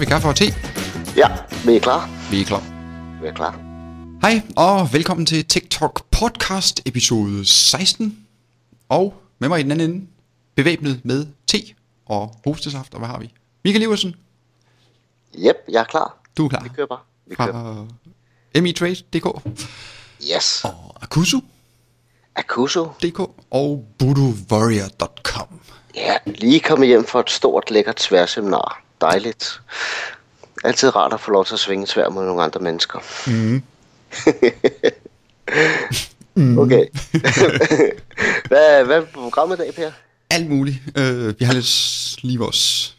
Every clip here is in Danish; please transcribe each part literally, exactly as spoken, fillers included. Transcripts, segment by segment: vi kaffe og te. Ja, vi er klar. Vi er klar. Vi er klar. Hej og velkommen til TikTok Podcast episode seksten. Og med mig i den anden ende, bevæbnet med te og hostesaft, og hvad har vi? Michael Iversen. Jep, jeg er klar. Du er klar. Vi kører bare. Vi kører. M E Trade punktum D K. Yes. Og Akuso. Akuso punktum D K og BuduWarrior punktum com. Ja, lige kommet hjem fra et stort, lækkert tværseminar. Dejligt. Altid rart at få lov til at svinge svær mod nogle andre mennesker. Mm. Okay. hvad, hvad er programmet i dag, Per? Alt muligt. Uh, vi har lidt lige vores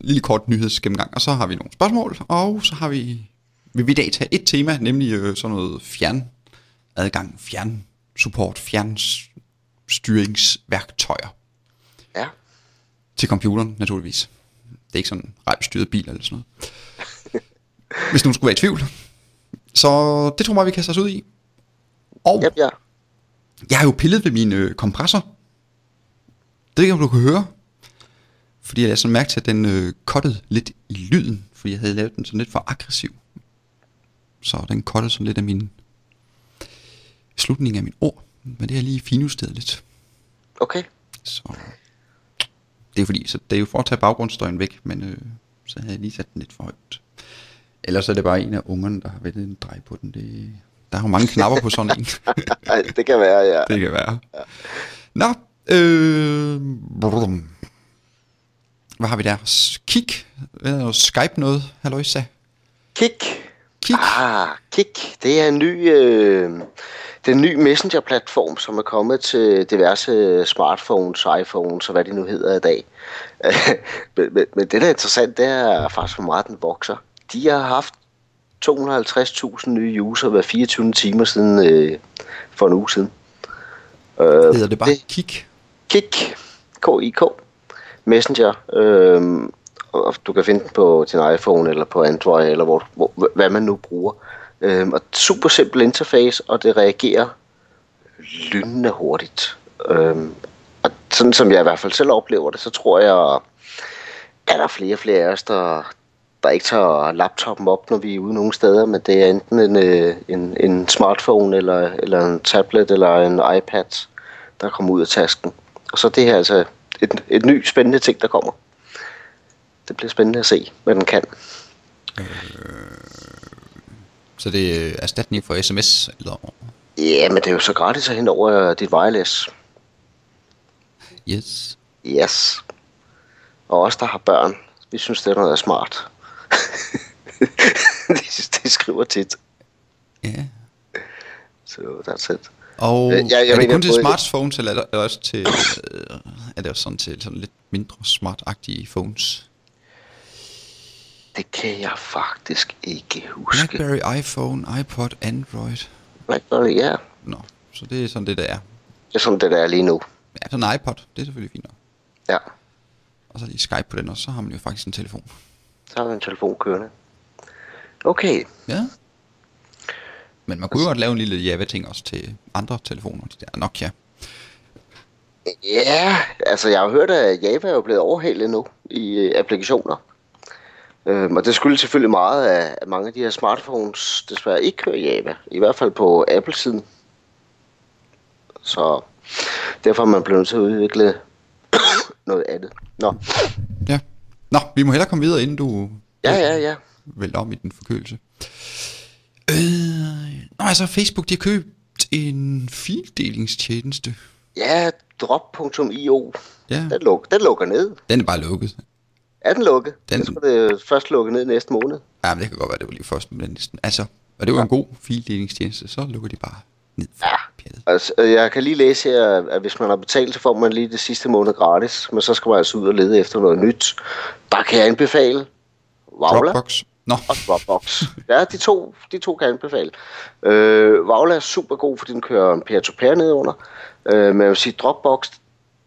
lille kort nyhedsgennemgang, og så har vi nogle spørgsmål, og så har vi, vil vi i dag tage et tema, nemlig uh, sådan noget fjernadgang, fjernsupport, fjernstyringsværktøjer. Ja. Til computeren, naturligvis. Det er ikke sådan en rejbestyret bil eller sådan noget. Hvis nogen skulle være i tvivl. Så det tror jeg, vi kaster os ud i. Og yep, ja. Jeg har jo pillet ved mine kompressor. Det kan du kunne høre. Fordi jeg lagde sådan mærke til, at den øh, cuttede lidt i lyden. Fordi jeg havde lavet den sådan lidt for aggressiv. Så den cuttede sådan lidt af min slutning af min ord. Men det har lige finjusteret lidt. Okay. Så det er fordi, så det er jo for at tage baggrundsstøjen væk, men øh, så havde jeg lige sat den lidt for højt. Ellers er det bare en af ungerne, der har ventet en drej på den. Det, der er jo mange knapper på sådan en. Det kan være, ja. Det kan være. Ja. Nå, øh, brum. Hvad har vi der? Kik? Skype noget? Halløjsa? Kik. Kik. Ah, Kik. Det er en ny, øh, den nye messenger-platform, som er kommet til diverse smartphones, iPhones og hvad det nu hedder i dag. men, men, men det, der er interessant, det er faktisk, hvor meget den vokser. De har haft to hundrede og halvtreds tusind nye user hver fireogtyve timer siden øh, for en uge siden. Øh, hedder det bare det, Kik? Kik. K I K. Messenger. Øh, og du kan finde den på din iPhone eller på Android, eller hvor, hvor, hvad man nu bruger. Øhm, og super simpel interface, og det reagerer lynende hurtigt. Øhm, og sådan som jeg i hvert fald selv oplever det, så tror jeg, at der er flere og flere af os, der, der ikke tager laptoppen op, når vi er ude nogle steder, men det er enten en, en, en smartphone, eller, eller en tablet, eller en iPad, der kommer ud af tasken. Og så det her altså et, et ny spændende ting, der kommer. Det bliver spændende at se, hvad den kan. Øh, så det er erstatning for S M S? Eller? Ja, men det er jo så gratis at hente over dit wireless. Yes. Yes. Og os, der har børn, vi synes, det er noget smart. det, det skriver tit. Ja. Yeah. Så that's it. Og jeg, jeg er det kun til smartphones, eller er det også til, er det også sådan til sådan lidt mindre smart-agtige phones? Det kan jeg faktisk ikke huske. BlackBerry, iPhone, iPod, Android. BlackBerry, ja. Nå, så det er sådan det, der er. Det er sådan det, der er lige nu. Ja, sådan en iPod, det er selvfølgelig fint nok. Ja. Og så lige Skype på den også, så har man jo faktisk en telefon. Så har man en telefon kørende. Okay. Ja. Men man kunne altså, jo godt lave en lille Java-ting også til andre telefoner, de der Nokia. Ja, altså jeg har hørt, at Java er jo blevet overhalet nu i applikationer. Øhm, og det skyldes selvfølgelig meget, at mange af de her smartphones desværre ikke kører Java. I hvert fald på Apple-siden. Så derfor er man blevet nødt til at udvikle noget andet. Nå. Ja. Nå, vi må hellere komme videre, inden du ja, ja, ja. vælter om i den forkølelse. Øh, nej, altså Facebook, de har købt en fildelingstjeneste. Ja, drop punktum i o. Ja. Den, luk, den lukker ned. Den er bare lukket. Er den lukket? Den... Jeg tror, det er først lukket ned næste måned. Ja, men det kan godt være, det var lige først, men næsten. Altså, og det var ja. en god fildelingstjeneste, så lukker de bare ned for ja. pjattet. Altså, jeg kan lige læse her, at hvis man har betalt, så får man lige det sidste måned gratis, men så skal man altså ud og lede efter noget nyt. Der kan jeg anbefale. Wowla. Dropbox. No. Og Dropbox. Ja, de to, de to kan jeg anbefale. Øh, Wowla er super god, fordi den kører peer-to-peer ned under. Øh, men jeg vil sige, Dropbox,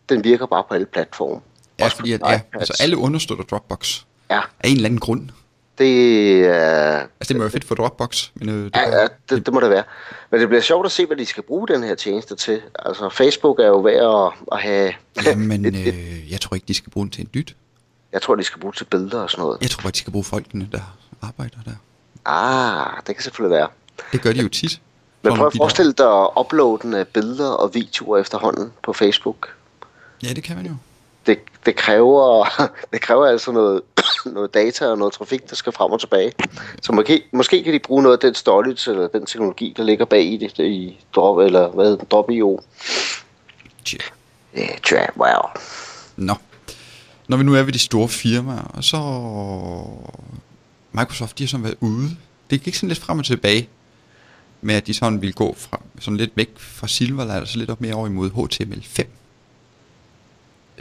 den virker bare på alle platforme. Ja, fordi at, ja, altså alle understøtter Dropbox. Ja. Af en eller anden grund. Det øh, altså det må være fedt for Dropbox. Men, øh, det, ja, ja det, det må det være. Men det bliver sjovt at se, hvad de skal bruge den her tjeneste til. Altså Facebook er jo ved at, at have... Jamen, et, et, øh, jeg tror ikke, de skal bruge den til en dyt. Jeg tror, de skal bruge til billeder og sådan noget. Jeg tror bare, de skal bruge folkene, der arbejder der. Ah, det kan selvfølgelig være. Det gør de jo tit. Men prøv at forestille dig at uploade billeder og videoer efterhånden på Facebook. Ja, det kan man jo. Det, det, kræver, det kræver altså noget, noget data og noget trafik, der skal frem og tilbage. Så måske, måske kan de bruge noget af den storage eller den teknologi, der ligger bag i det, i drop, eller hvad, drop punktum i o. Tja. Tja, wow. Nå. Når vi nu er ved de store firmaer, så Microsoft, de har sådan været ude. Det gik sådan lidt frem og tilbage med, at de sådan ville gå fra, sådan lidt væk fra Silverlight og så lidt op mere over imod H T M L fem.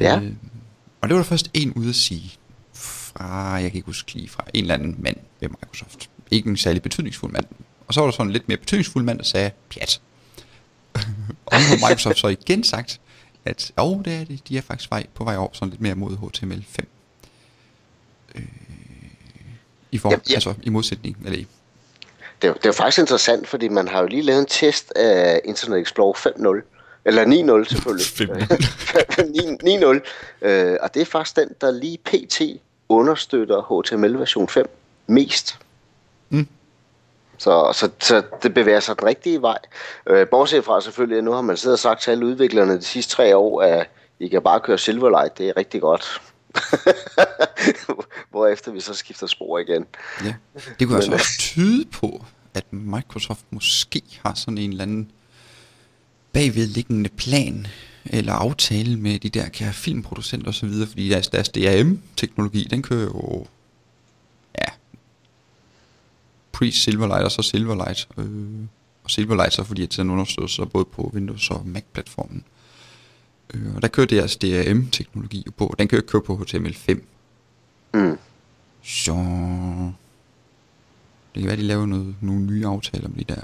Ja. Øh, og det var der først en ude at sige fra, jeg kan ikke huske lige, fra en eller anden mand ved Microsoft. Ikke en særlig betydningsfuld mand. Og så var der sådan en lidt mere betydningsfuld mand, der sagde, pjat. Og nu har Microsoft så igen sagt, at jo, det er det, de er faktisk vej, på vej over sådan lidt mere mod H T M L fem. Øh, I form, ja, ja. Altså i modsætning, eller i. Det er, det er faktisk interessant, fordi man har jo lige lavet en test af Internet Explorer fem punkt nul. Eller ni punkt nul selvfølgelig. ni punkt nul. Øh, og det er faktisk den, der lige pt. Understøtter H T M L version fem mest. Mm. Så, så, så det bevæger sig den rigtige vej. Øh, bortset fra selvfølgelig, at nu har man siddet og sagt til alle udviklerne de sidste tre år, at I kan bare køre Silverlight, det er rigtig godt. Hvorefter vi så skifter spor igen. Ja, det kunne altså også tyde på, at Microsoft måske har sådan en eller anden bagvedliggende plan eller aftale med de der kære filmproducenter og så videre, fordi deres, deres D R M-teknologi, den kører jo ja pre-Silverlight og så Silverlight øh, og Silverlight så fordi at den understøtter sig både på Windows og Mac-platformen. Øh, og der kører deres D R M-teknologi på, den kan jo ikke køre på H T M L fem. Mm. Så det kan være, de laver noget, nogle nye aftaler med de der.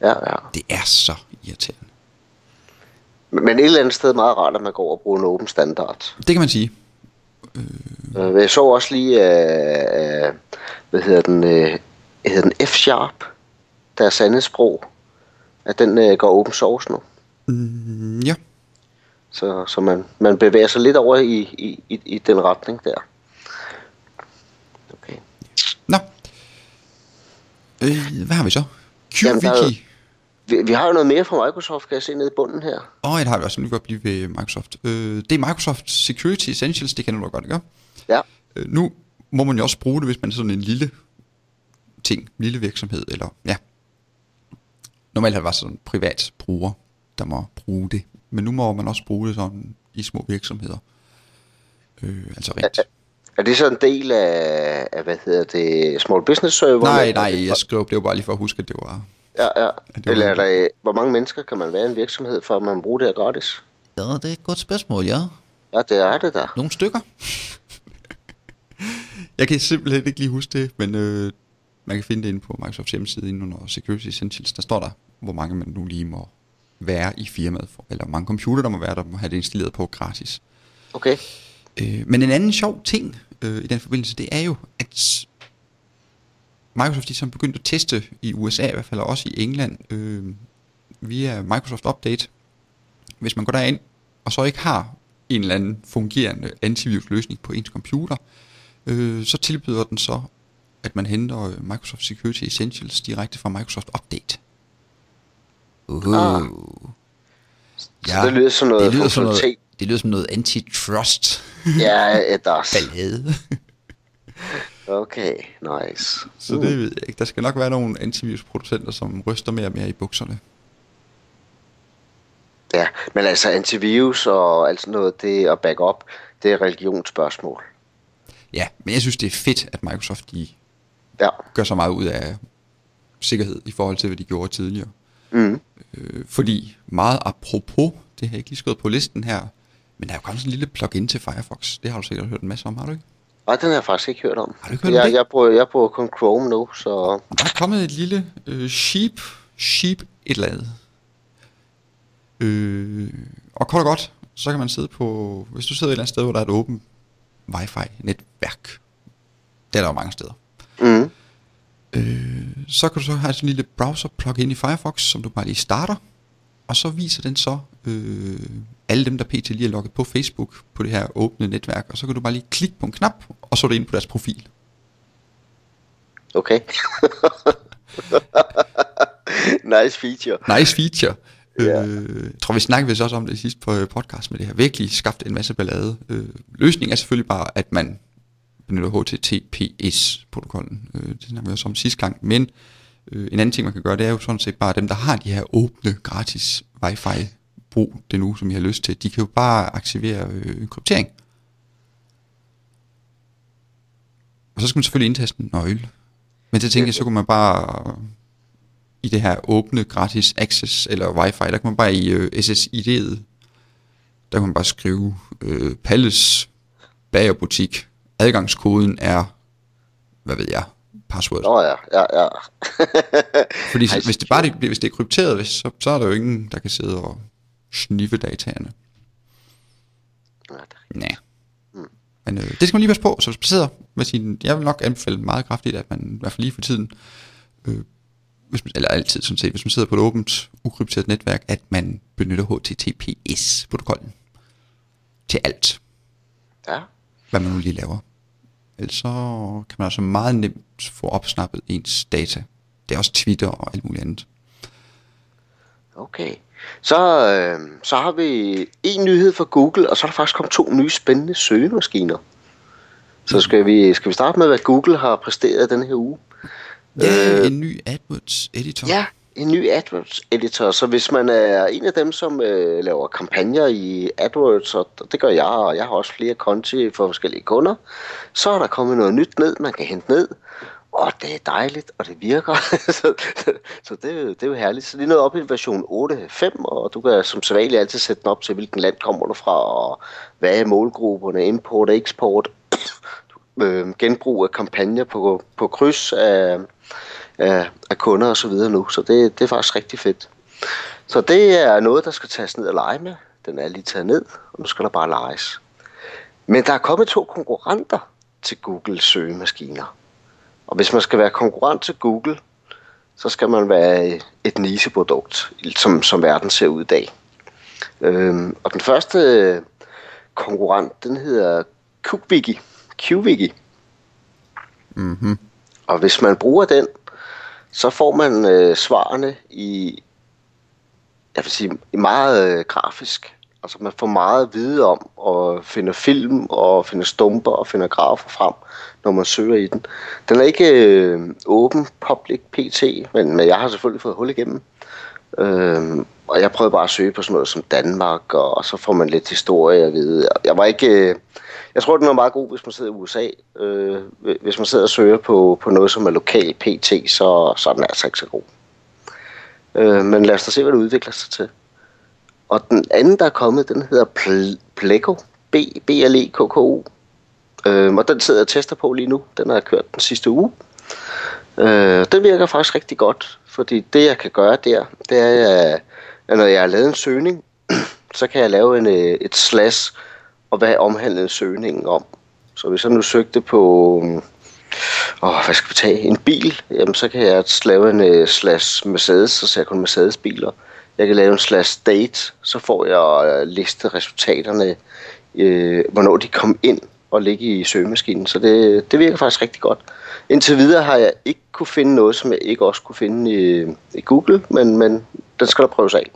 Ja, ja. Det er så irriterende. Men, men et eller andet sted meget rart, at man går over og bruger en åben standard. Det kan man sige. Øh... Jeg så også lige, øh, hvad hedder den, øh, hedder den F-Sharp, deres andet sprog, at den øh, går open source nu. Mm, ja. Så, så man, man bevæger sig lidt over i, i, i, i den retning der. Okay. Nå. Øh, hvad har vi så? Qwiki. Jamen, Vi, vi har jo noget mere fra Microsoft, kan jeg se nede i bunden her. Åh, oh, det har vi også, nu kan godt blive ved Microsoft. Øh, det er Microsoft Security Essentials, det kan du da godt gøre. Ja. Øh, nu må man jo også bruge det, hvis man er sådan en lille ting, lille virksomhed, eller ja. Normalt har det været sådan en privat bruger, der må bruge det. Men nu må man også bruge det sådan i små virksomheder. Øh, altså rent. Er, er det så en del af, af, hvad hedder det, Small Business Server? Nej, nej, jeg skrev det jo bare lige for at huske, at det var. Ja, ja. Eller er der, hvor mange mennesker kan man være i en virksomhed, for at man bruger det her gratis? Ja, det er et godt spørgsmål, ja. Ja, det er det der. Nogle stykker. Jeg kan simpelthen ikke lige huske det, men øh, man kan finde det inde på Microsofts hjemmeside, inde under Security Essentials. Der står der, hvor mange man nu lige må være i firmaet, for, eller mange computer, der må være, der må have det installeret på gratis. Okay. Øh, men en anden sjov ting øh, i den forbindelse, det er jo, at Microsoft de som begyndte at teste i U S A i hvert fald, og også i England, øh, via Microsoft Update. Hvis man går derind, og så ikke har en eller anden fungerende antivirus-løsning på ens computer, øh, så tilbyder den så, at man henter Microsoft Security Essentials direkte fra Microsoft Update. Uh-huh. Ah. Ja, så det lyder som noget, det lyder som noget, det lyder som noget antitrust. Ja, et også. Ballade. Okay, nice. Så det ved jeg ikke. Der skal nok være nogle antivirusproducenter, som ryster mere og mere i bukserne. Ja, men altså antivirus og alt sådan noget, det og backup, det er religionsspørgsmål. Ja, men jeg synes, det er fedt, at Microsoft de ja. gør så meget ud af sikkerhed i forhold til, hvad de gjorde tidligere. Mm. Øh, fordi meget apropos, det har jeg ikke lige skrevet på listen her, men der er jo kommet sådan en lille plug-in til Firefox. Det har du sikkert hørt en masse om, har du ikke? Nej, den har jeg faktisk ikke hørt om. Har du ikke hørt jeg, om det? Jeg bruger, jeg bruger kun Chrome nu, så. Der er kommet et lille øh, sheep, sheep et eller andet. Øh, og kort og godt, så kan man sidde på, hvis du sidder et eller andet sted, hvor der er et åbent wifi-netværk. Det er der jo mange steder. Mm. Øh, så kan du så have sådan en lille browser plug-in i Firefox, som du bare lige starter. Og så viser den så øh, alle dem, der pt. Lige er logget på Facebook på det her åbne netværk. Og så kan du bare lige klikke på en knap, og så er du inde på deres profil. Okay. Nice feature. Nice feature. Yeah. Øh, jeg tror, vi snakkede også om det sidst på podcast med det her. Virkelig skabt en masse ballade. Øh, løsningen er selvfølgelig bare, at man benytter H T T P S-protokollen. Øh, det snakkede vi også om sidste gang. Men øh, en anden ting, man kan gøre, det er jo sådan set bare, at dem, der har de her åbne, gratis wifi, brug det nu, som I har lyst til. De kan jo bare aktivere øh, kryptering. Og så skal man selvfølgelig indtaste en nøgle. Men så tænker jeg, så kunne man bare i det her åbne, gratis access eller wifi, der kan man bare i øh, S S I D'et, der kan man bare skrive øh, Palles bagerbutik. Adgangskoden er, hvad ved jeg, password. Nå ja, ja, ja. Fordi så, hvis, det bare, det, hvis det er krypteret, så, så er der jo ingen, der kan sidde og sniffe dataerne. Nej. Men øh, det skal man lige passe på, så hvis man sidder med sin, jeg vil nok anbefale meget kraftigt, at man i hvert fald lige for tiden, øh, hvis man, eller altid sådan set, hvis man sidder på et åbent, ukrypteret netværk, at man benytter H T T P S-protokollen til alt, ja. Hvad man nu lige laver. Ellers så kan man altså meget nemt få opsnappet ens data. Det er også Twitter og alt muligt andet. Okay. Så, øh, så har vi en nyhed fra Google, og så er der faktisk kommet to nye spændende søgemaskiner. Så skal vi, skal vi starte med, hvad Google har præsteret denne her uge. Ja, øh, en ny AdWords editor. Ja, en ny AdWords editor. Så hvis man er en af dem, som øh, laver kampagner i AdWords, og det gør jeg, og jeg har også flere konti for forskellige kunder, så er der kommet noget nyt ned, man kan hente ned. Og det er dejligt, og det virker, så, så det, er jo, det er jo herligt. Så det er noget op i version otte punktum fem, og du kan som sædvanligt altid sætte den op til, hvilken land kommer du fra, og hvad er målgrupperne, import og eksport, øh, genbrug af kampagner på, på kryds af, af, af kunder og så videre nu. Så det, det er faktisk rigtig fedt. Så det er noget, der skal tages ned og lege med. Den er lige taget ned, og nu skal der bare leges. Men der er kommet to konkurrenter til Googles søgemaskiner. Og hvis man skal være konkurrent til Google, så skal man være et nicheprodukt, som, som verden ser ud i dag. Øhm, og den første konkurrent, den hedder Qwiki. Qwiki. Mm-hmm. Og hvis man bruger den, så får man øh, svarene i, jeg vil sige, meget øh, grafisk. Altså man får meget at vide om, og finder film, og finder stumper, og finder grafer frem, når man søger i den. Den er ikke øh, åben public P T, men, men jeg har selvfølgelig fået hul igennem. Øhm, og jeg prøvede bare at søge på sådan noget som Danmark, og, og så får man lidt historie at vide. Jeg var ikke... Øh, jeg tror, den er meget god, hvis man sidder i U S A. Øh, hvis man sidder og søger på, på noget, som er lokal P T, så, så er den altså ikke så god. Øh, men lad os da se, hvad det udvikler sig til. Og den anden, der er kommet, den hedder Pleco, B L E K K O. Øhm, og den sidder jeg og tester på lige nu. Den har jeg kørt den sidste uge. Øh, den virker faktisk rigtig godt, fordi det, jeg kan gøre der, det er, at når jeg har lavet en søgning, så kan jeg lave en, et slash, og hvad omhandlede søgningen om. Så hvis jeg nu søgte på, åh, hvad skal vi tage, en bil, jamen, så kan jeg lave en slash Mercedes, så ser jeg kun Mercedes-biler. Jeg kan lave en slash date, så får jeg listet resultaterne, øh, hvornår de kom ind og ligge i søgemaskinen. Så det, det virker faktisk rigtig godt. Indtil videre har jeg ikke kunne finde noget, som jeg ikke også kunne finde i, i Google, men, men den skal der prøves af.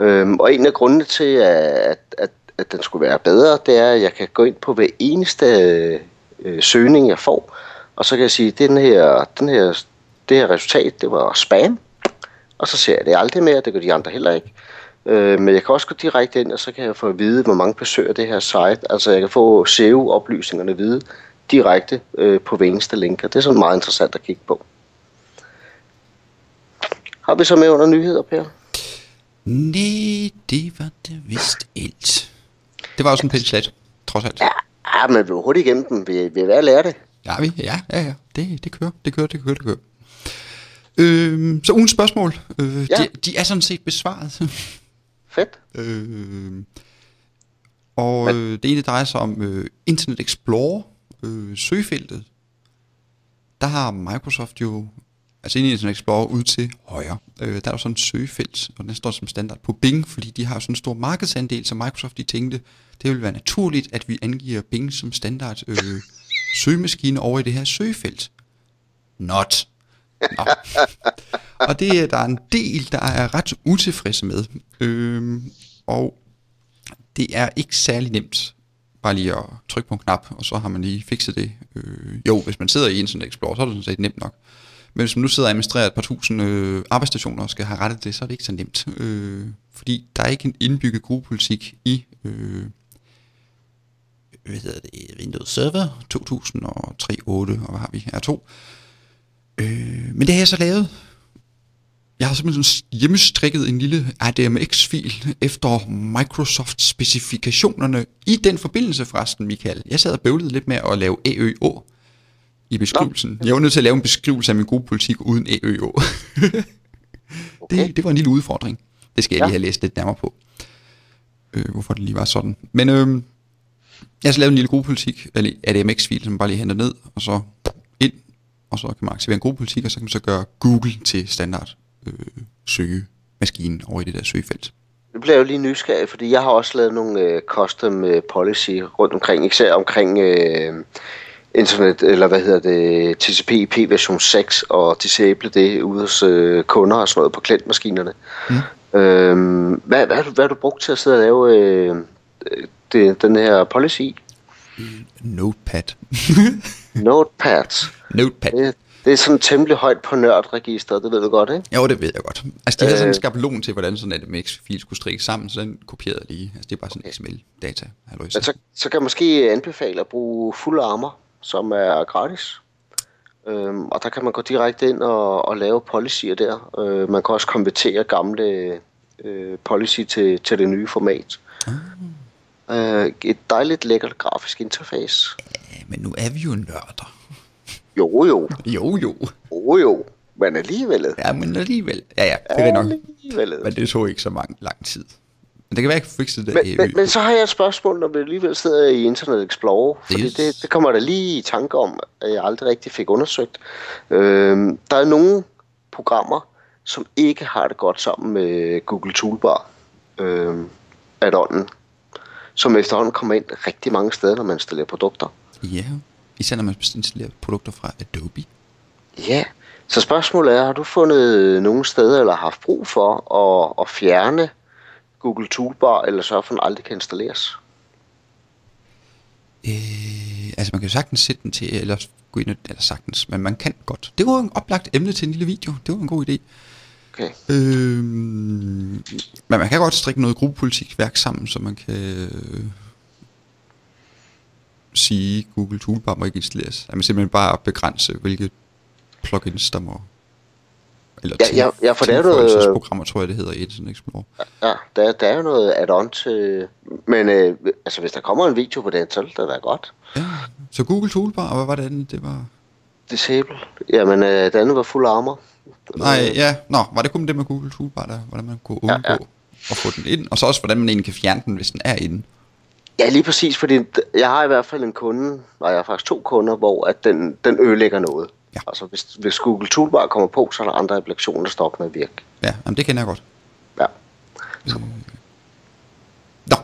Øhm, og en af grundene til, at, at, at den skulle være bedre, det er, at jeg kan gå ind på hver eneste øh, søgning, jeg får. Og så kan jeg sige, at den her, den her, det her resultat, det var spam. Og så ser jeg det aldrig mere, det gør de andre heller ikke. Øh, men jeg kan også gå direkte ind, og så kan jeg få at vide, hvor mange besøger det her site. Altså jeg kan få S E O-oplysningerne at vide direkte øh, på hver eneste link. Og det er sådan meget interessant at kigge på. Har vi så med under nyheder, Per? Nej, det var det vist alt. Det var jo sådan en pænt slet, trods alt. Ja, men vi er hurtigt igennem dem. Vi er ved at lære det. Ja, vi, ja, ja, ja. Det, det kører, det kører, det kører, det kører. Øh, så ugens spørgsmål, øh, ja. de, de er sådan set besvaret. Fedt. Øh, og Fedt. Øh, det ene drejer sig om øh, Internet Explorer, øh, søgefeltet. Der har Microsoft jo altså ind i Internet Explorer ud til højre. Øh, der er jo sådan et søgefelt, og den står som standard på Bing, fordi de har sådan en stor markedsandel, så Microsoft de tænkte, det vil være naturligt, at vi angiver Bing som standard øh, søgemaskine over i det her søgefelt. Not. Nå. Og det er der er en del, der er ret utilfredse med. Øh, og det er ikke særlig nemt bare lige at trykke på en knap, og så har man lige fikset det. Øh, jo, hvis man sidder i Internet Explorer, så er det sådan set nemt nok. Men hvis man nu sidder og administrerer et par tusind øh, arbejdsstationer og skal have rettet det, så er det ikke så nemt. Øh, fordi der er ikke en indbygget gruppepolitik i øh, hvad hedder det, Windows Server to tusind og tre, otte, og hvad har vi her to. Øh, men det har jeg så lavet. Jeg har simpelthen hjemmestrikket en lille R D M X-fil efter Microsoft-specifikationerne i den forbindelse forresten, Michael. Jeg sad og bøvlede lidt med at lave A Ø O i beskrivelsen. Nå. Jeg var nødt til at lave en beskrivelse af min gode politik uden A Ø O. Okay. det, det var en lille udfordring. Det skal jeg ja. lige have læst lidt nærmere på. Øh, hvorfor det lige var sådan. Men øh, jeg så lavede en lille gode politik, eller R D M X-fil, som bare lige henter ned, og så ind, og så kan man aktivere en gode politik, og så kan man så gøre Google til standard Øh, søgemaskinen over i det der søgefelt. Det bliver jo lige nysgerrig, fordi jeg har også lavet nogle øh, custom øh, policy rundt omkring, især omkring øh, internet, eller hvad hedder det, T C P I P version seks, og disable det ude hos øh, kunder og sådan noget på klientmaskinerne. Mm. Øhm, hvad, hvad, hvad har du brugt til at sidde og lave øh, det, den her policy i? Notepad. Notepad. Notepad. Det, Det er sådan temmelig højt på nørdregisteret, det ved du godt, ikke? Jo, det ved jeg godt. Altså, de øh... havde sådan en skabelon til, hvordan sådan en M X-fil skulle strikkes sammen, så den kopierede lige. Altså, det er bare sådan okay. X M L-data. Ja, så, så kan jeg måske anbefale at bruge Full Armor, som er gratis. Øhm, og der kan man gå direkte ind og, og lave policyer der. Øh, man kan også konvertere gamle øh, policy til, til det nye format. Ah. Øh, et dejligt lækkert grafisk interface. Ja, men nu er vi jo nørder. Jo, jo. Jo, jo. Jo, jo. Men alligevel. Ja, men alligevel. Ja, ja. Det er nok. Men det tog ikke så mange, lang tid. Men det kan være, jeg kan fikse det. Men, men, men så har jeg et spørgsmål, når vi alligevel sidder i Internet Explorer. Fordi yes. det, det kommer der lige i tanke om, at jeg aldrig rigtig fik undersøgt. Øhm, der er nogle programmer, som ikke har det godt sammen med Google Toolbar. Øhm, add-onen. Som efterhånden kommer ind rigtig mange steder, når man installerer produkter. Ja, yeah. Især når man bestiller produkter fra Adobe. Ja, så spørgsmålet er, har du fundet nogle steder, eller haft brug for at, at fjerne Google Toolbar, eller sørge for, at den aldrig kan installeres? Øh, altså man kan jo sagtens sætte den til, eller gå ind, eller sagtens, men man kan godt. Det var jo en oplagt emne til en lille video, det var en god idé. Okay. Øh, men man kan godt strikke noget gruppepolitikværk sammen, så man kan sige, Google Toolbar må ikke installeres. At man simpelthen bare begrænse, hvilke plugins der må, eller ja, til, ja, ja, for tilføjelsesprogrammer, tror jeg, det hedder i Internet Explorer. Ja, der, der er jo noget add-on til, men øh, altså, hvis der kommer en video på den, så det er godt. Ja, så Google Toolbar, og hvad var det andet? Det var disable. Jamen, øh, det andet var Full Armor. Nej, ja, nå, var det kun det med Google Toolbar, der, hvordan man kunne undgå ja, ja. at få den ind, og så også, hvordan man egentlig kan fjerne den, hvis den er inde. Ja, lige præcis, fordi jeg har i hvert fald en kunde, og jeg har faktisk to kunder, hvor at den, den ødelægger noget. Ja. Altså, hvis, hvis Google Toolbar kommer på, så er der andre applikationer, der stopper med at virke. Ja, jamen, det kender jeg godt. Ja. Så. Okay. Nå.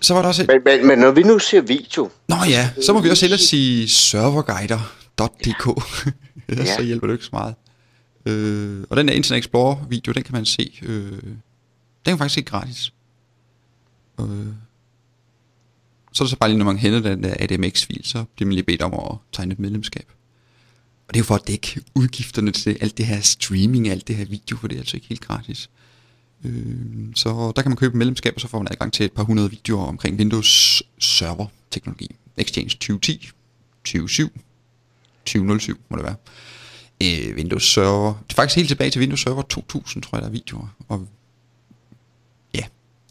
Så var der også et... men, men, men når vi nu siger video... Nå ja, så må vi også hellere sige Serverguider punktum d k. Ja. Ellers ja. så hjælper det ikke så meget. Øh, og den der Internet Explorer-video, den kan man se. Øh, den kan faktisk se gratis. Øh... Så er det så bare lige, når man henter den der A D M X-fil, så bliver man lige bedt om at tegne et medlemskab. Og det er jo for at dække udgifterne til alt det her streaming, alt det her video, for det er altså ikke helt gratis. Øh, så der kan man købe et medlemskab, og så får man adgang til et par hundrede videoer omkring Windows Server-teknologi. Exchange tyve ti, tyve syv, tyve nul syv må det være. Øh, Windows Server, det er faktisk helt tilbage til Windows Server to tusind, tror jeg, der er videoer. Og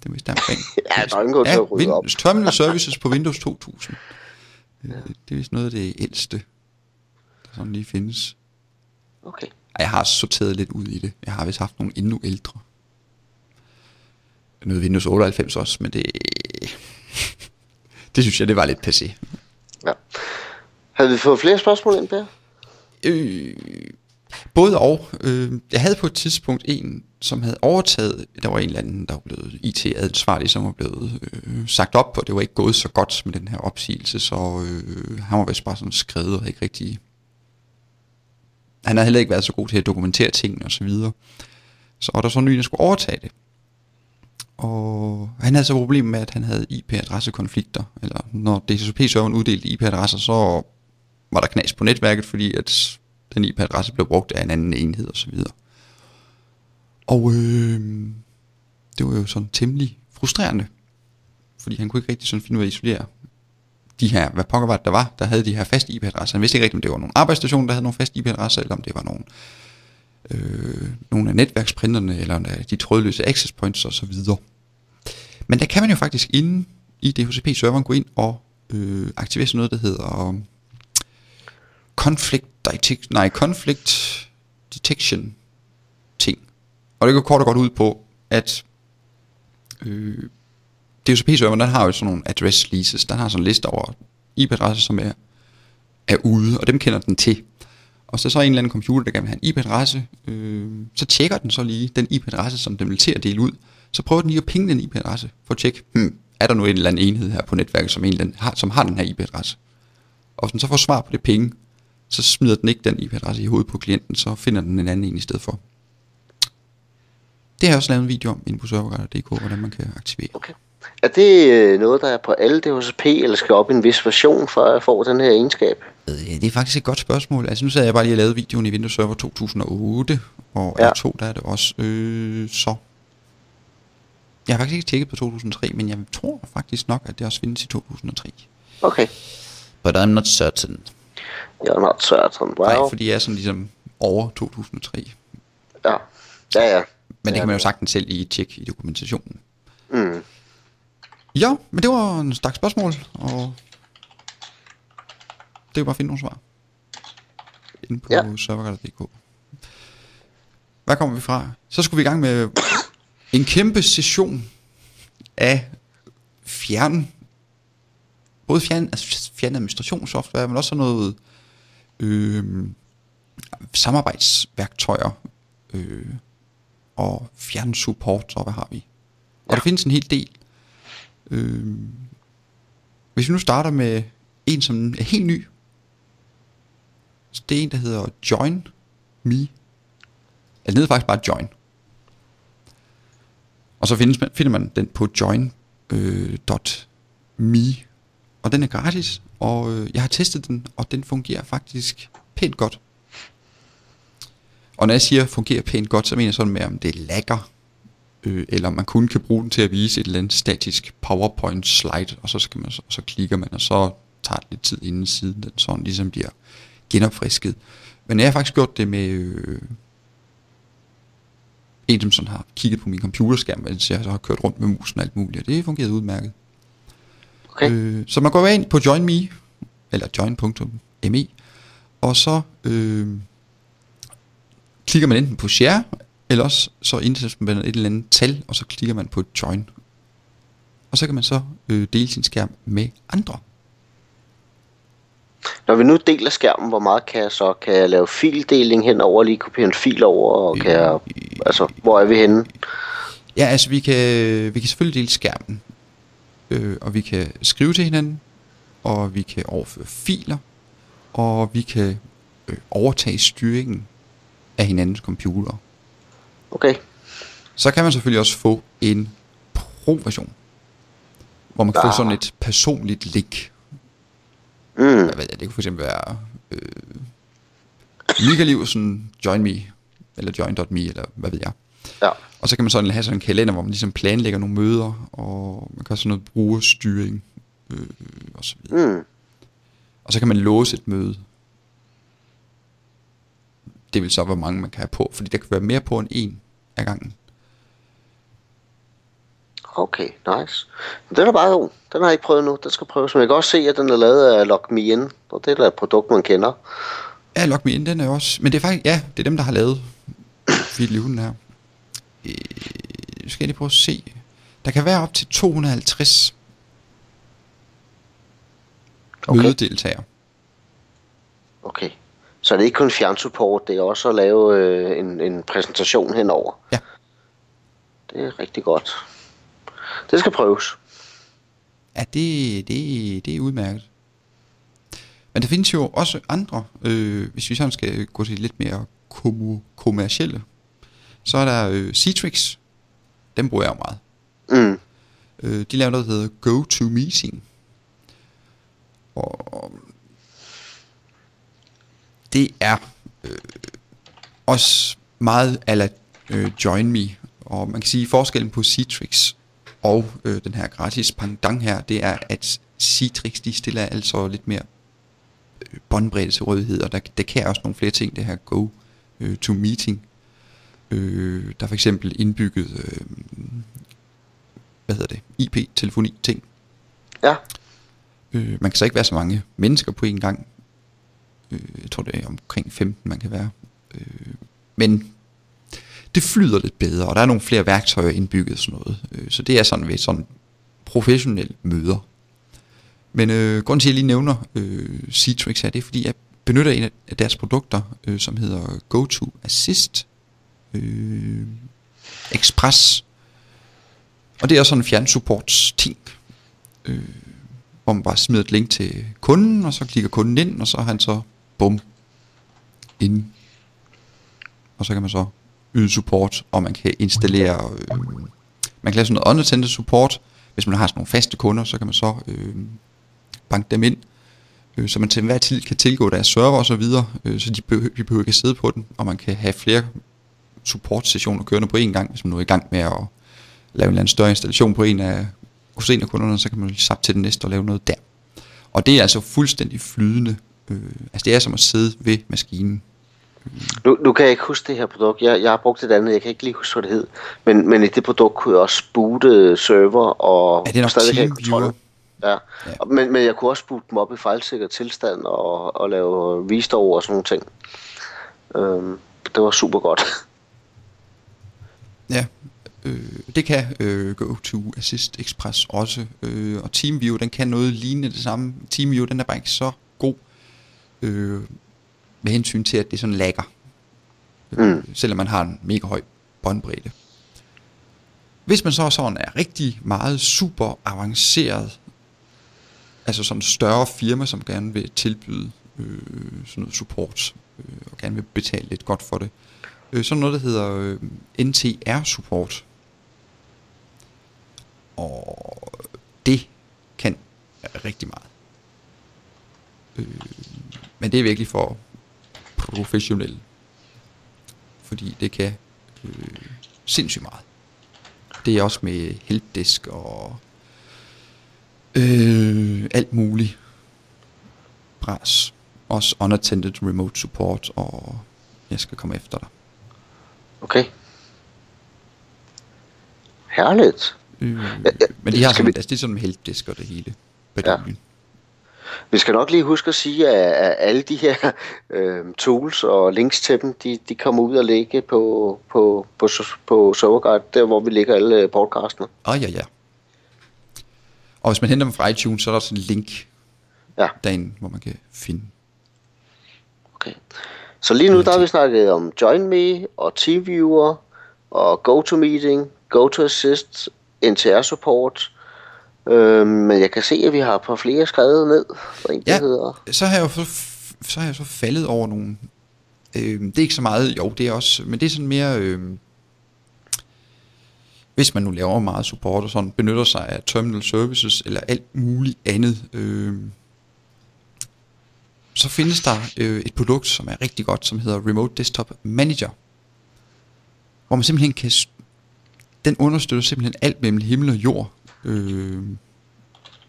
hvis der er omkring. Ja, der er ingen god til at rydde op. Terminal Services på Windows to tusind. Ja. Det er vist noget af det ældste, der sådan lige findes. Okay. Jeg har sorteret lidt ud i det. Jeg har vist haft nogle endnu ældre. Noget Windows otteoghalvfems også, men det... det synes jeg, det var lidt passé. Ja. Havde vi fået flere spørgsmål ind, Per? Øh... både og. Øh, jeg havde på et tidspunkt en, som havde overtaget, der var en eller anden, der var blevet I T-ansvarlig, som var blevet øh, sagt op, og det var ikke gået så godt med den her opsigelse, så øh, han var vist bare sådan skrevet og ikke rigtig... Han havde heller ikke været så god til at dokumentere tingene og så videre. Så var der så en ny, der skulle overtage det. Og han havde så problemer med, at han havde I P-adressekonflikter, eller når D H C P-serveren uddelte I P-adresser, så var der knas på netværket, fordi at den I P-adresse blev brugt af en anden enhed og så videre. Og øh, det var jo sådan temmelig frustrerende, fordi han kunne ikke rigtig sådan finde ud af at isolere de her, hvad pokker var det, der var, der havde de her faste I P-adresser. Han vidste ikke rigtigt, om det var nogle arbejdsstationer, der havde nogle faste I P-adresser, eller om det var nogle, øh, nogle af netværksprinterne, eller de trådløse access points og så videre. Men der kan man jo faktisk inde i D H C P-serveren gå ind og øh, aktivere sådan noget, der hedder conflict, detect, nej, conflict detection ting. Og det går kort og godt ud på, at øh, D H C P-serveren, den har jo sådan nogle address leases. Den har sådan en liste over I P-adresser, som er, er ude, og dem kender den til. Og så er så en eller anden computer, der gerne vil have en I P-adresse, øh, så tjekker den så lige den I P-adresse, som den vil til at dele ud. Så prøver den lige at pinge den I P-adresse for at tjekke, hmm, er der nu en eller anden enhed her på netværket, som, en eller anden har, som har den her I P-adresse. Og hvis den så får svar på det ping, så smider den ikke den I P-adresse i hovedet på klienten, så finder den en anden en i stedet for. Det har jeg også lavet en video om inde på Serverguiders punktum d k, hvordan man kan aktivere. Okay. Er det noget, der er på alle D H C P, eller skal op i en vis version, for at få den her egenskab? Det er faktisk et godt spørgsmål. Altså nu sad jeg bare lige og lavede videoen i Windows Server to tusind og otte, og ja. R to, der er det også. Øh, så jeg har faktisk ikke tjekket på to tusind og tre, men jeg tror faktisk nok, at det også findes i to tusind og tre. Okay. But I'm not certain. You're not certain, wow. Nej, fordi jeg er sådan ligesom over to tusind og tre. Ja, ja, ja. Men det kan man jo sagtens selv lige tjekke i dokumentationen. Mm. Ja, men det var en slags spørgsmål, og det er bare at finde nogle svar inde på ja. Serverguiders punktum d k. Hvad kommer vi fra? Så skulle vi i gang med en kæmpe session af fjern, både fjern, altså fjern administrationssoftware, men også sådan noget øh, samarbejdsværktøjer, øh, og fjerne support, og hvad har vi? Og ja. Der findes en hel del. Øh, hvis vi nu starter med en, som er helt ny. Så det er en, der hedder Join Me. Altså, det hedder faktisk bare Join. Og så findes man, finder man den på join punktum me. Øh, og den er gratis, og øh, jeg har testet den, og den fungerer faktisk pænt godt. Og når jeg siger fungerer pænt godt, så mener jeg sådan med, om det lagger, øh, eller man kun kan bruge den til at vise et eller andet statisk PowerPoint slide, og så, skal man, og så klikker man, og så tager det lidt tid inden siden, den sådan ligesom bliver genopfrisket. Men jeg har faktisk gjort det med øh, en, som sådan har kigget på min computerskærm, mens jeg så har kørt rundt med musen og alt muligt, og det fungerede udmærket. Okay. Øh, så man går ind på Join Me, eller join punktum me, og så... Øh, klikker man enten på share, eller også så indsætter man et eller andet tal, og så klikker man på join. Og så kan man så øh, dele sin skærm med andre. Når vi nu deler skærmen, hvor meget kan jeg så? Kan jeg lave fildeling henover, lige kopiere en fil over, og kan øh, jeg, altså, hvor er vi henne? Ja, altså vi kan, vi kan selvfølgelig dele skærmen, øh, og vi kan skrive til hinanden, og vi kan overføre filer, og vi kan øh, overtage styringen af hinandens computer. Okay. Så kan man selvfølgelig også få en pro-version, hvor man kan ja. få sådan et personligt link. Mm. Hvad ved jeg, det kunne for eksempel være øh, Michael Livsen, Join Me, eller join punktum me, eller hvad ved jeg. Ja. Og så kan man sådan have sådan en kalender, hvor man ligesom planlægger nogle møder, og man kan sådan noget brugerstyring, øh, og så videre. Mm. Og så kan man låse et møde. Det vil så være, hvor mange man kan have på, fordi der kan være mere på end en af gangen. Okay, nice. Den er bare god. Den har jeg ikke prøvet nu. Den skal prøves. Men jeg kan også se, at den er lavet af LogMeIn, og det er der et produkt, man kender. Ja, LogMeIn, den er også... Men det er faktisk... Ja, det er dem, der har lavet videoen her. Øh, nu skal jeg lige prøve at se. Der kan være op til to hundrede og halvtreds okay. mødedeltagere. Okay. Så det er ikke kun fjernsupport, det er også at lave øh, en, en præsentation henover. Ja. Det er rigtig godt. Det skal prøves. Ja, det, det, det er udmærket. Men der findes jo også andre, øh, hvis vi sammen skal gå til lidt mere kom- kommercielle. Så er der øh, Citrix. Den bruger jeg meget. Mm. Øh, de laver noget, der hedder Go to Meeting. Og det er øh, også meget a la øh, Join Me. Og man kan sige, forskellen på Citrix og øh, den her gratis pandang her, det er, at Citrix, de stiller altså lidt mere øh, båndbredde til rådighed, og der, der kan også nogle flere ting, det her Go øh, to Meeting. Øh, der er for eksempel indbygget, øh, hvad hedder det, I P-telefoni-ting. Ja. Øh, man kan så ikke være så mange mennesker på en gang. Øh, jeg tror, det er omkring femten, man kan være. Øh, men det flyder lidt bedre, og der er nogle flere værktøjer indbygget sådan noget. Øh, så det er sådan ved sådan professionelle møder. Men øh, grunden til, at jeg lige nævner øh, Citrix her, det er, fordi jeg benytter en af deres produkter, øh, som hedder Go to Assist øh, Express. Og det er også sådan en fjernsupports-ting, øh, hvor man bare smider et link til kunden, og så klikker kunden ind, og så er han så, bum, inde. Og så kan man så yde support, og man kan installere, øh, man kan lave sådan noget unattended support. Hvis man har sådan nogle faste kunder, så kan man så øh, banke dem ind, øh, så man til enhver tid kan tilgå deres server og så videre, øh, så de, behøver, de behøver ikke at sidde på den, og man kan have flere support-sessioner kørende på én gang, hvis man nu er i gang med at lave en eller anden større installation på en af hos en af kunderne, så kan man lige zappe til den næste og lave noget der. Og det er altså fuldstændig flydende. Øh, altså det er som at sidde ved maskinen. Nu, nu kan jeg ikke huske det her produkt. Jeg, jeg har brugt et andet, jeg kan ikke lige huske, hvad det hed. Men, men i det produkt kunne jeg også boote server og... Ja, det er nok TeamViewer. Ja, ja. Men, men jeg kunne også boote dem op i fejlsikker tilstand og, og lave restore og sådan nogle ting. Øhm, det var super godt. Ja. Det kan øh, Go to Assist Express også, øh, og TeamViewer, den kan noget lignende det samme. TeamViewer, den er bare ikke så god øh, med hensyn til, at det sådan lagger, øh, mm. selvom man har en mega høj båndbredde. Hvis man så sådan er rigtig meget super avanceret, altså sådan større firma, som gerne vil tilbyde øh, sådan noget support, øh, og gerne vil betale lidt godt for det, øh, så er noget, der hedder øh, N T R support. Og det kan rigtig meget. Øh, men det er virkelig for professionelle. Fordi det kan øh, sindssygt meget. Det er også med helpdesk og øh, alt muligt. Bras. Også unattended remote support, og jeg skal komme efter dig. Okay. Herligt. Øh, ja, ja, men de har sådan, vi... altså, det er sådan en helpdesk og det hele. Ja. Vi skal nok lige huske at sige, at, at alle de her øh, tools og links til dem, de, de kommer ud og ligge på, på, på, på Serverguide, der hvor vi lægger alle podcastene. Ah, ja, ja. Og hvis man henter dem fra iTunes, så er der sådan en link ja. derinde, hvor man kan finde. Okay. Så lige nu, der har vi snakket om Join Me og TeamViewer og Go to Meeting, Go to Assist, N T R support. Øhm, men jeg kan se, at vi har et par flere skrevet ned. En, ja, hedder. Så har jeg jo så, jeg så faldet over nogle. Øhm, det er ikke så meget, jo, det er også, men det er sådan mere, øhm, hvis man nu laver meget support og sådan, benytter sig af terminal services eller alt muligt andet. Øhm, Så findes der øh, et produkt, som er rigtig godt, som hedder Remote Desktop Manager, hvor man simpelthen kan, den understøtter simpelthen alt mellem himmel og jord, øh,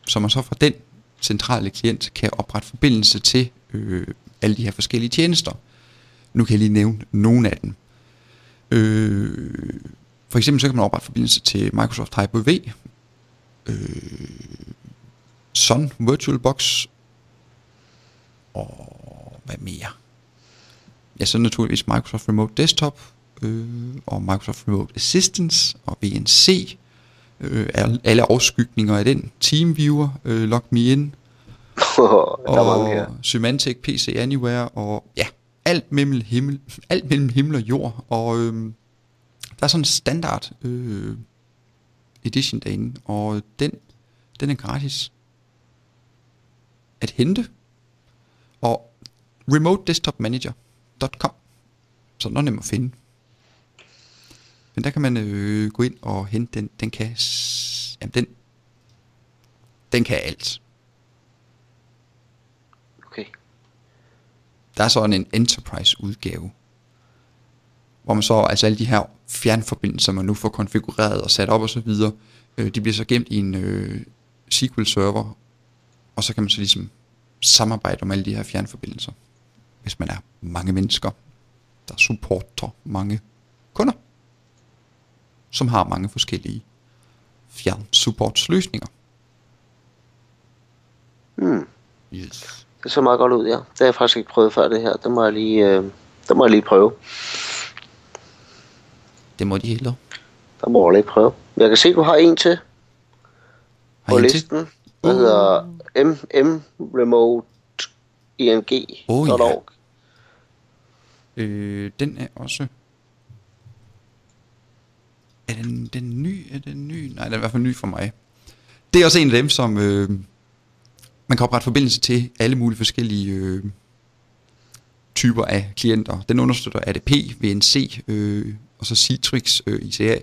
så man så fra den centrale klient kan oprette forbindelse til øh, alle de her forskellige tjenester. Nu kan jeg lige nævne nogle af dem. Øh, for eksempel så kan man oprette forbindelse til Microsoft Hyper-V, øh, Sun VirtualBox, og hvad mere? Ja, så naturligvis Microsoft Remote Desktop, øh, og Microsoft Remote Assistance, og V N C, øh, alle afskygninger af den, TeamViewer, øh, LogMeIn, og Symantec, P C Anywhere, og ja, alt mellem himmel, alt mellem himmel og jord, og øh, der er sådan en standard øh, edition derinde, og den, den er gratis at hente, og Remote Desktop Manager punktum com, så den er nem at finde. Men der kan man øh, gå ind og hente den, den kan, jamen den, den kan alt. Okay. Der er sådan en enterprise udgave, hvor man så, altså alle de her fjernforbindelser, man nu får konfigureret og sat op og så videre, øh, de bliver så gemt i en øh, S Q L server, og så kan man så ligesom samarbejde om alle de her fjernforbindelser, hvis man er mange mennesker, der supporter mange kunder, som har mange forskellige fjern-support-løsninger. Hmm. Yes. Det ser meget godt ud, ja. Det har jeg faktisk ikke prøvet før det her. Det må jeg lige, øh, det må jeg lige prøve. Det må de hellere. Der må jeg lige prøve. Jeg kan se, at du har en til har på en listen. Til? Uh. Det hedder m m remote punktum org. Oh, ja. øh, den er også... Er den, den ny? Er den ny? Nej, den er i hvert fald ny for mig. Det er også en af dem, som øh, man kan oprette forbindelse til alle mulige forskellige øh, typer af klienter. Den understøtter A D P, V N C, øh, og så Citrix, øh, I C A,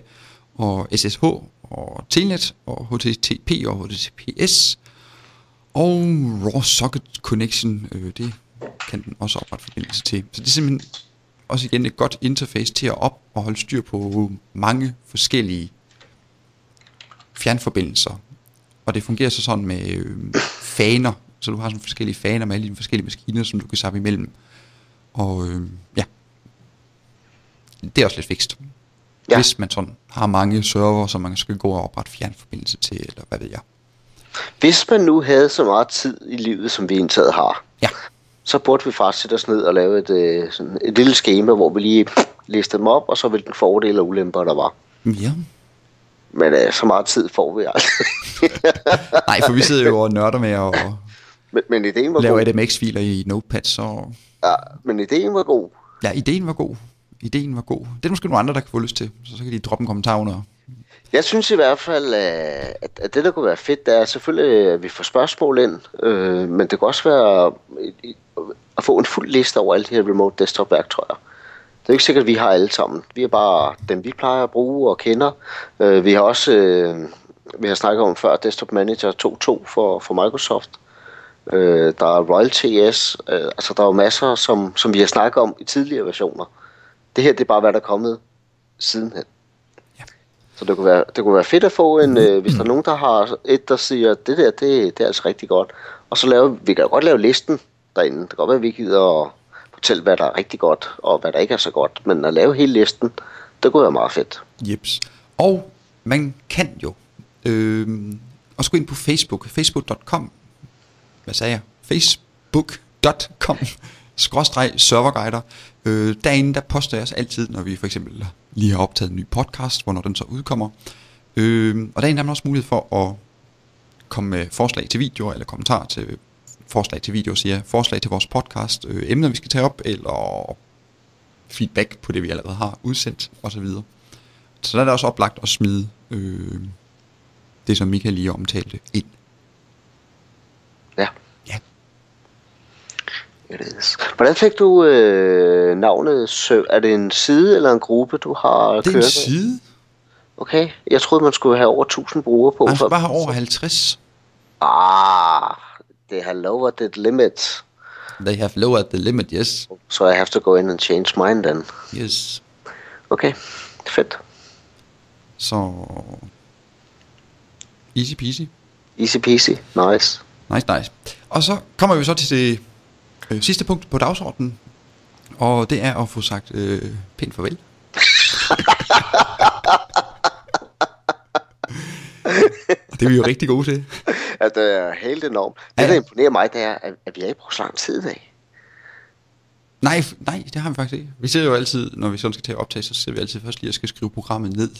og S S H, og Telnet, og H T T P, og H T T P S, og Raw Socket Connection, øh, det kan den også oprette forbindelse til. Så det er simpelthen... også igen et godt interface til at op og holde styr på mange forskellige fjernforbindelser. Og det fungerer så sådan med øh, faner, så du har sådan forskellige faner med alle de forskellige maskiner, som du kan sappe imellem. Og øh, ja, det er også lidt fikst. Ja. Hvis man sådan har mange server, som man skal gå og oprette fjernforbindelse til, eller hvad ved jeg. Hvis man nu havde så meget tid i livet, som vi indtaget har, ja, så burde vi faktisk sætte os ned og lave et, sådan et lille skema, hvor vi lige listede dem op, og så hvilken fordele og ulemper der var. Ja. Men øh, så meget tid får vi aldrig. Nej, for vi sidder jo og nørder med at men, men ideen var lave god. A D M X-filer i Notepad, så... Ja, men ideen var god. Ja, ideen var god. Ideen var god. Det er måske nogle andre, der kan få lyst til, så, så kan de droppe en kommentar under. Jeg synes i hvert fald, at det, der kunne være fedt, det er selvfølgelig, at vi får spørgsmål ind, øh, men det kan også være at få en fuld liste over alle de her remote desktop-værktøjer. Det er ikke sikkert, at vi har alle sammen. Vi er bare dem, vi plejer at bruge og kender. Øh, vi har også, øh, vi har snakket om før, Desktop Manager to punkt to for, for Microsoft. Øh, der er Royal T S, øh, altså der er jo masser, som, som vi har snakket om i tidligere versioner. Det her, det er bare, hvad der er kommet sidenhen. Så det kunne, være, det kunne være fedt at få en, øh, hvis der er nogen, der har et, der siger, det der, det, det er altså rigtig godt. Og så laver vi, kan godt lave listen derinde. Det kan godt være, at vi gider at fortælle, hvad der er rigtig godt, og hvad der ikke er så godt. Men at lave hele listen, det kunne være meget fedt. Jeps. Og man kan jo øh, også gå ind på Facebook. Facebook punktum com. Hvad sagde jeg? Facebook punktum com. Skråstreg serverguider. Øh, derinde, der poster jeg også altid, når vi for eksempel lige har optaget en ny podcast, hvornår den så udkommer. Øh, og derinde har man også mulighed for at komme med forslag til videoer, eller kommentarer til forslag til videoer, siger forslag til vores podcast, øh, emner vi skal tage op, eller feedback på det, vi allerede har udsendt, osv. Så der er det også oplagt at smide øh, det, som Michael lige omtalte, ind. Ja. Ja. Hvordan fik du øh, navnet Søv? Er det en side eller en gruppe, du har kørt? Det er kørt en side. Okay, jeg troede, man skulle have over tusind brugere på. Man skulle bare have over halvtreds. Ah, they have lowered the limit. They have lowered the limit, yes. So I have to go in and change mine then. Yes. Okay, fedt. Så easy peasy. Easy peasy, nice. Nice, nice. Og så kommer vi så til det Øh, sidste punkt på dagsordenen, og det er at få sagt øh, pænt farvel. Det er vi jo rigtig gode til. Ja, det er helt enormt. Det, ja, der imponerer mig, det er, at vi ikke bruger så lang tid i dag. Nej, nej, det har vi faktisk ikke. Vi sidder jo altid, når vi sådan skal til at optage, så sidder vi altid først lige og skal skrive programmet ned.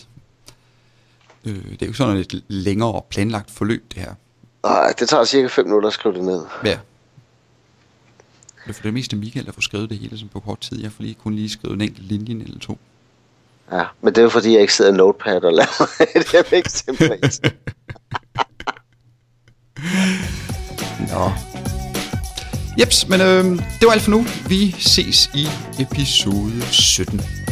Øh, det er jo sådan et længere planlagt forløb, det her. Nej, det tager cirka fem minutter at skrive det ned. Ja. det for det meste Michael, der får skrevet det hele som på kort tid. Jeg får lige kun lige skrevet en enkelt linje eller to. Ja, men det er jo fordi, jeg ikke sidder i Notepad og laver et F X-template. Nå. Jeps, men øh, det var alt for nu. Vi ses i episode sytten.